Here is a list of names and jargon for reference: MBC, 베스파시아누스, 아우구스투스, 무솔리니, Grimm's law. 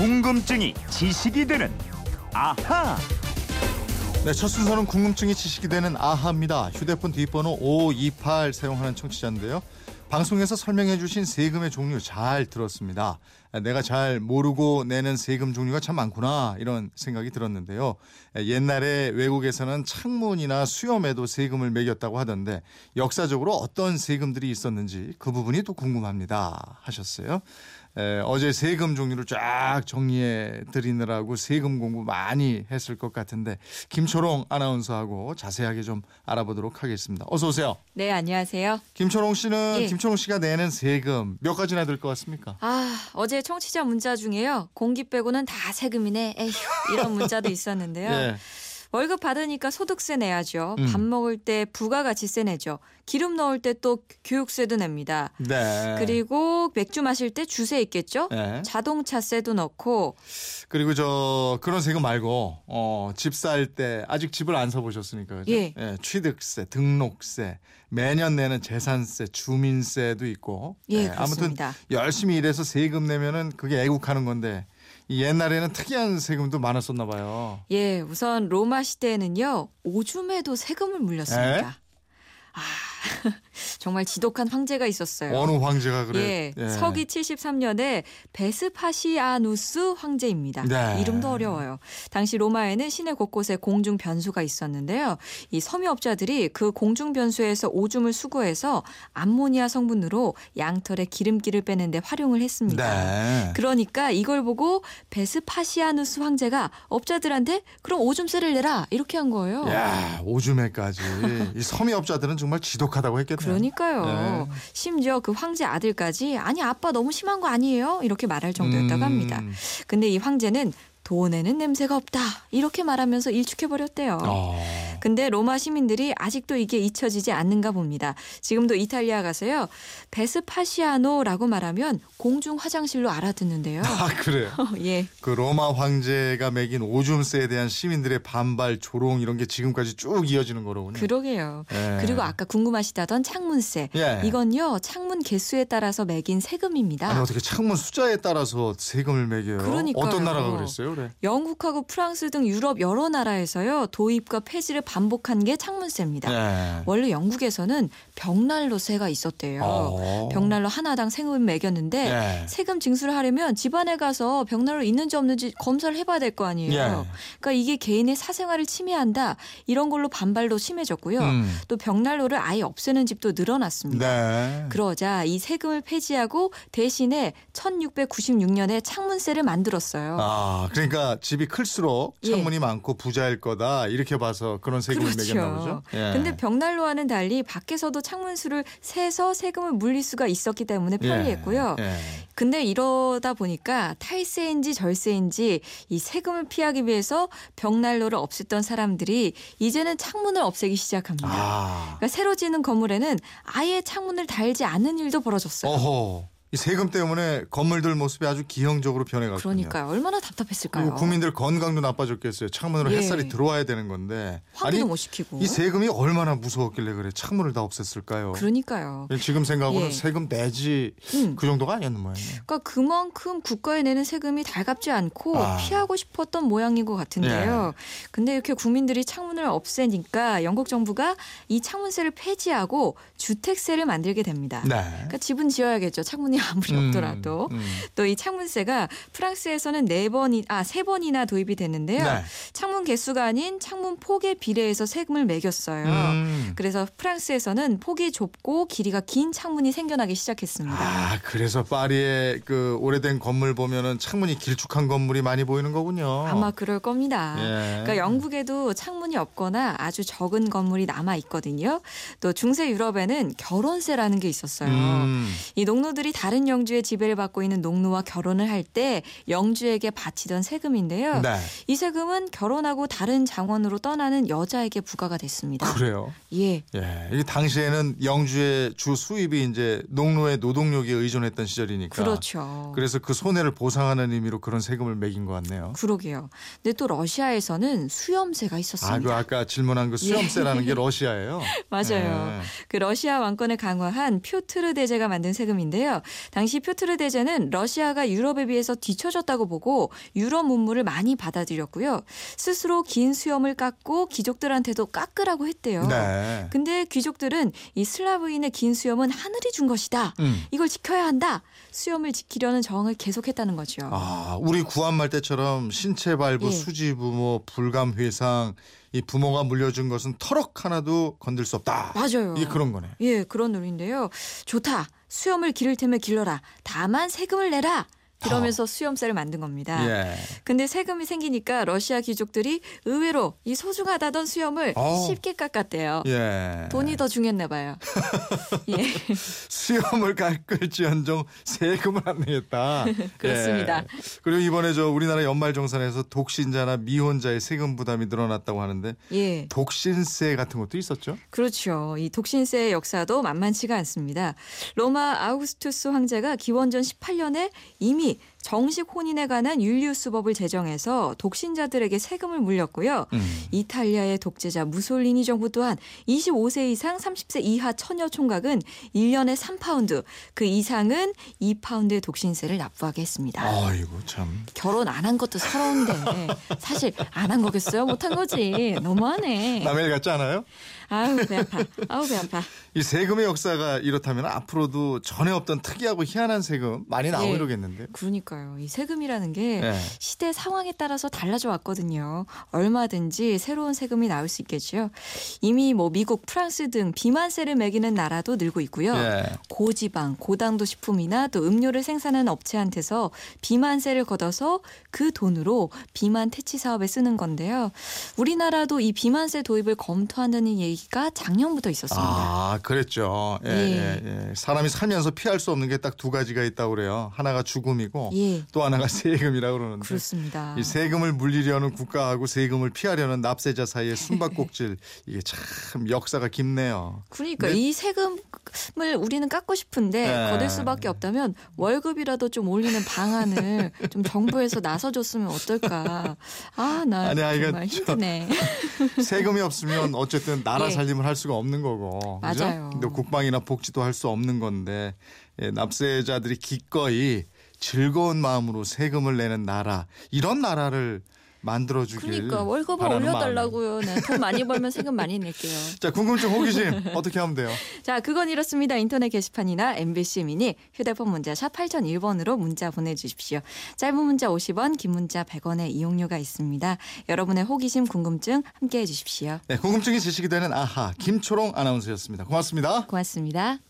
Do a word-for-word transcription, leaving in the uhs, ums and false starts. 궁금증이 지식이 되는 아하. 네, 첫 순서는 궁금증이 지식이 되는 아하입니다. 휴대폰 뒷번호 오이팔 사용하는 청취자인데요. 방송에서 설명해 주신 세금의 종류 잘 들었습니다. 내가 잘 모르고 내는 세금 종류가 참 많구나 이런 생각이 들었는데요. 옛날에 외국에서는 창문이나 수염에도 세금을 매겼다고 하던데 역사적으로 어떤 세금들이 있었는지 그 부분이 또 궁금합니다 하셨어요. 에, 어제 세금 종류를 쫙 정리해 드리느라고 세금 공부 많이 했을 것 같은데 김초롱 아나운서하고 자세하게 좀 알아보도록 하겠습니다. 어서 오세요. 네, 안녕하세요. 김초롱 씨는 예. 김초롱 씨가 내는 세금 몇 가지나 될 것 같습니까? 아, 어제 청취자 문자 중에요. 공기 빼고는 다 세금이네. 에휴, 이런 문자도 있었는데요. 예. 월급 받으니까 소득세 내야죠. 음. 밥 먹을 때 부가가치세 내죠. 기름 넣을 때 또 교육세도 냅니다. 네. 그리고 맥주 마실 때 주세 있겠죠. 네. 자동차세도 넣고. 그리고 저 그런 세금 말고 어, 집 살 때 아직 집을 안 사보셨으니까 그죠? 예. 예, 취득세, 등록세, 매년 내는 재산세, 주민세도 있고. 예, 예, 그렇습니다. 아무튼 열심히 일해서 세금 내면은 그게 애국하는 건데. 옛날에는 특이한 세금도 많았었나 봐요. 예, 우선 로마 시대에는요. 오줌에도 세금을 물렸습니다. 에? 아, 정말 지독한 황제가 있었어요. 어느 황제가 그래? 예, 예. 서기 칠십삼 년에 베스파시아누스 황제입니다. 네. 이름도 어려워요. 당시 로마에는 시내 곳곳에 공중 변수가 있었는데요. 이 섬유업자들이 그 공중 변수에서 오줌을 수거해서 암모니아 성분으로 양털의 기름기를 빼는 데 활용을 했습니다. 네. 그러니까 이걸 보고 베스파시아누스 황제가 업자들한테 그럼 오줌세를 내라 이렇게 한 거예요. 야, 오줌에까지. 이 섬유업자들은 정말 지독하다고 했겠네요. 그러니까요. 네. 심지어 그 황제 아들까지 아니 아빠 너무 심한 거 아니에요? 이렇게 말할 정도였다고 음... 합니다. 근데 이 황제는 돈에는 냄새가 없다 이렇게 말하면서 일축해버렸대요. 어... 근데 로마 시민들이 아직도 이게 잊혀지지 않는가 봅니다. 지금도 이탈리아 가서요. 베스파시아노라고 말하면 공중 화장실로 알아듣는데요. 아, 그래요? 예. 그 로마 황제가 매긴 오줌세에 대한 시민들의 반발, 조롱 이런 게 지금까지 쭉 이어지는 거로군요. 그러게요. 예. 그리고 아까 궁금하시다던 창문세. 예. 이건요. 창문 개수에 따라서 매긴 세금입니다. 아니, 어떻게 창문 숫자에 따라서 세금을 매겨요? 그러니까요. 어떤 나라가 그랬어요? 그래. 영국하고 프랑스 등 유럽 여러 나라에서요. 도입과 폐지를 반복한 게 창문세입니다. 네. 원래 영국에서는 벽난로 세가 있었대요. 오. 벽난로 하나당 세금을 매겼는데 네. 세금 징수를 하려면 집안에 가서 벽난로 있는지 없는지 검사를 해봐야 될 거 아니에요. 네. 그러니까 이게 개인의 사생활을 침해한다. 이런 걸로 반발도 심해졌고요. 음. 또 벽난로를 아예 없애는 집도 늘어났습니다. 네. 그러자 이 세금을 폐지하고 대신에 천육백구십육 년에 창문세를 만들었어요. 아, 그러니까 집이 클수록 창문이 예. 많고 부자일 거다. 이렇게 봐서 그런 세금을 그렇죠. 매겼나 보죠. 그런데 예. 벽난로와는 달리 밖에서도 창문수를 세서 세금을 물릴 수가 있었기 때문에 편리했고요. 예. 예. 근데 이러다 보니까 탈세인지 절세인지 이 세금을 피하기 위해서 벽난로를 없앴던 사람들이 이제는 창문을 없애기 시작합니다. 아. 그러니까 새로 지는 건물에는 아예 창문을 달지 않은 일도 벌어졌어요. 어허. 이 세금 때문에 건물들 모습이 아주 기형적으로 변해갔거든요. 그러니까요. 얼마나 답답했을까요. 국민들 건강도 나빠졌겠어요. 창문으로 예. 햇살이 들어와야 되는 건데. 환기도 못 시키고. 이 세금이 얼마나 무서웠길래 그래. 창문을 다 없앴을까요. 그러니까요. 지금 생각으로는 예. 세금 내지 음. 그 정도가 아니었는 모양이에요. 그러니까 그만큼 국가에 내는 세금이 달갑지 않고 아. 피하고 싶었던 모양인 것 같은데요. 예. 근데 이렇게 국민들이 창문을 없애니까 영국 정부가 이 창문세를 폐지하고 주택세를 만들게 됩니다. 네. 그러니까 집은 지어야겠죠. 창문이 아무리 없더라도 음, 음. 또 이 창문세가 프랑스에서는 네 번이 아 세 번이나 도입이 됐는데요. 네. 창문 개수가 아닌 창문 폭에 비례해서 세금을 매겼어요. 음. 그래서 프랑스에서는 폭이 좁고 길이가 긴 창문이 생겨나기 시작했습니다. 아, 그래서 파리의 그 오래된 건물 보면은 창문이 길쭉한 건물이 많이 보이는 거군요. 아마 그럴 겁니다. 예. 그러니까 영국에도 창문이 없거나 아주 적은 건물이 남아 있거든요. 또 중세 유럽에는 결혼세라는 게 있었어요. 음. 이 농노들이 다 다른 영주의 지배를 받고 있는 농노와 결혼을 할 때 영주에게 바치던 세금인데요. 네. 이 세금은 결혼하고 다른 장원으로 떠나는 여자에게 부과가 됐습니다. 그래요? 예. 예. 이 당시에는 영주의 주 수입이 이제 농노의 노동력에 의존했던 시절이니까. 그렇죠. 그래서 그 손해를 보상하는 의미로 그런 세금을 매긴 것 같네요. 그러게요. 근데 또 러시아에서는 수염세가 있었습니다. 아, 그 아까 질문한 그 수염세라는 예. 게 러시아예요. 맞아요. 예. 그 러시아 왕권을 강화한 표트르 대제가 만든 세금인데요. 당시 표트르 대제는 러시아가 유럽에 비해서 뒤처졌다고 보고 유럽 문물을 많이 받아들였고요. 스스로 긴 수염을 깎고 귀족들한테도 깎으라고 했대요. 네. 근데 귀족들은 이 슬라브인의 긴 수염은 하늘이 준 것이다. 음. 이걸 지켜야 한다. 수염을 지키려는 저항을 계속했다는 거죠. 아, 우리 구한말 때처럼 신체 발부, 예. 수지 부모, 불감 회상, 이 부모가 물려준 것은 터럭 하나도 건들 수 없다. 맞아요. 이게 그런 거네. 예, 그런 논리인데요. 좋다. 수염을 기를 테면 길러라. 다만 세금을 내라. 그러면서 수염새를 만든 겁니다. 예. 근데 세금이 생기니까 러시아 귀족들이 의외로 이 소중하다던 수염을 오. 쉽게 깎았대요. 예. 돈이 더 중요했나 봐요. 예. 수염을 깎을지언정 세금을 안 내겠다. 그렇습니다. 예. 그리고 이번에 저 우리나라 연말정산에서 독신자나 미혼자의 세금 부담이 늘어났다고 하는데 예. 독신세 같은 것도 있었죠? 그렇죠. 이 독신세의 역사도 만만치가 않습니다. 로마 아우구스투스 황제가 기원전 십팔 년에 이미 정식 혼인에 관한 율리우스법을 제정해서 독신자들에게 세금을 물렸고요. 음. 이탈리아의 독재자 무솔리니 정부 또한 이십오 세 이상 삼십 세 이하 처녀 총각은 일 년에 삼 파운드, 그 이상은 이 파운드의 독신세를 납부하게 했습니다. 아이고 참. 결혼 안 한 것도 서러운데 사실 안 한 거겠어요? 못한 거지. 너무하네. 남의 일 같지 않아요? 아우 배 아파. 아우 배 아파. 이 세금의 역사가 이렇다면 앞으로도 전에 없던 특이하고 희한한 세금 많이 나오려겠는데요. 예. 그러니까요. 이 세금이라는 게 예. 시대 상황에 따라서 달라져 왔거든요. 얼마든지 새로운 세금이 나올 수 있겠죠. 이미 뭐 미국, 프랑스 등 비만세를 매기는 나라도 늘고 있고요. 예. 고지방, 고당도 식품이나 또 음료를 생산하는 업체한테서 비만세를 걷어서 그 돈으로 비만 퇴치 사업에 쓰는 건데요. 우리나라도 이 비만세 도입을 검토한다는 얘기 가 작년부터 있었습니다. 아, 그랬죠. 예, 예. 예, 예. 사람이 살면서 피할 수 없는 게 딱 두 가지가 있다고 그래요. 하나가 죽음이고 예. 또 하나가 세금이라고 그러는데. 그렇습니다. 이 세금을 물리려는 국가하고 세금을 피하려는 납세자 사이의 숨바꼭질. 이게 참 역사가 깊네요. 그러니까 근데... 이 세금을 우리는 깎고 싶은데 예. 거둘 수밖에 없다면 월급이라도 좀 올리는 방안을 좀 정부에서 나서줬으면 어떨까. 아, 나 아니, 정말 힘드네. 저... 세금이 없으면 어쨌든 나라 예. 살림을 할 수가 없는 거고. 맞아요. 그렇죠? 국방이나 복지도 할 수 없는 건데 예, 납세자들이 기꺼이 즐거운 마음으로 세금을 내는 나라, 이런 나라를 만들어주길 그러니까 월급을 올려달라고요. 네, 돈 많이 벌면 세금 많이 낼게요. 자, 궁금증, 호기심 어떻게 하면 돼요? 자, 그건 이렇습니다. 인터넷 게시판이나 엠비씨 미니 휴대폰 문자 샵 팔공공일 번으로 문자 보내주십시오. 짧은 문자 오십 원, 긴 문자 백 원의 이용료가 있습니다. 여러분의 호기심, 궁금증 함께해 주십시오. 네, 궁금증이 지식이 되는 아하 김초롱 아나운서였습니다. 고맙습니다. 고맙습니다.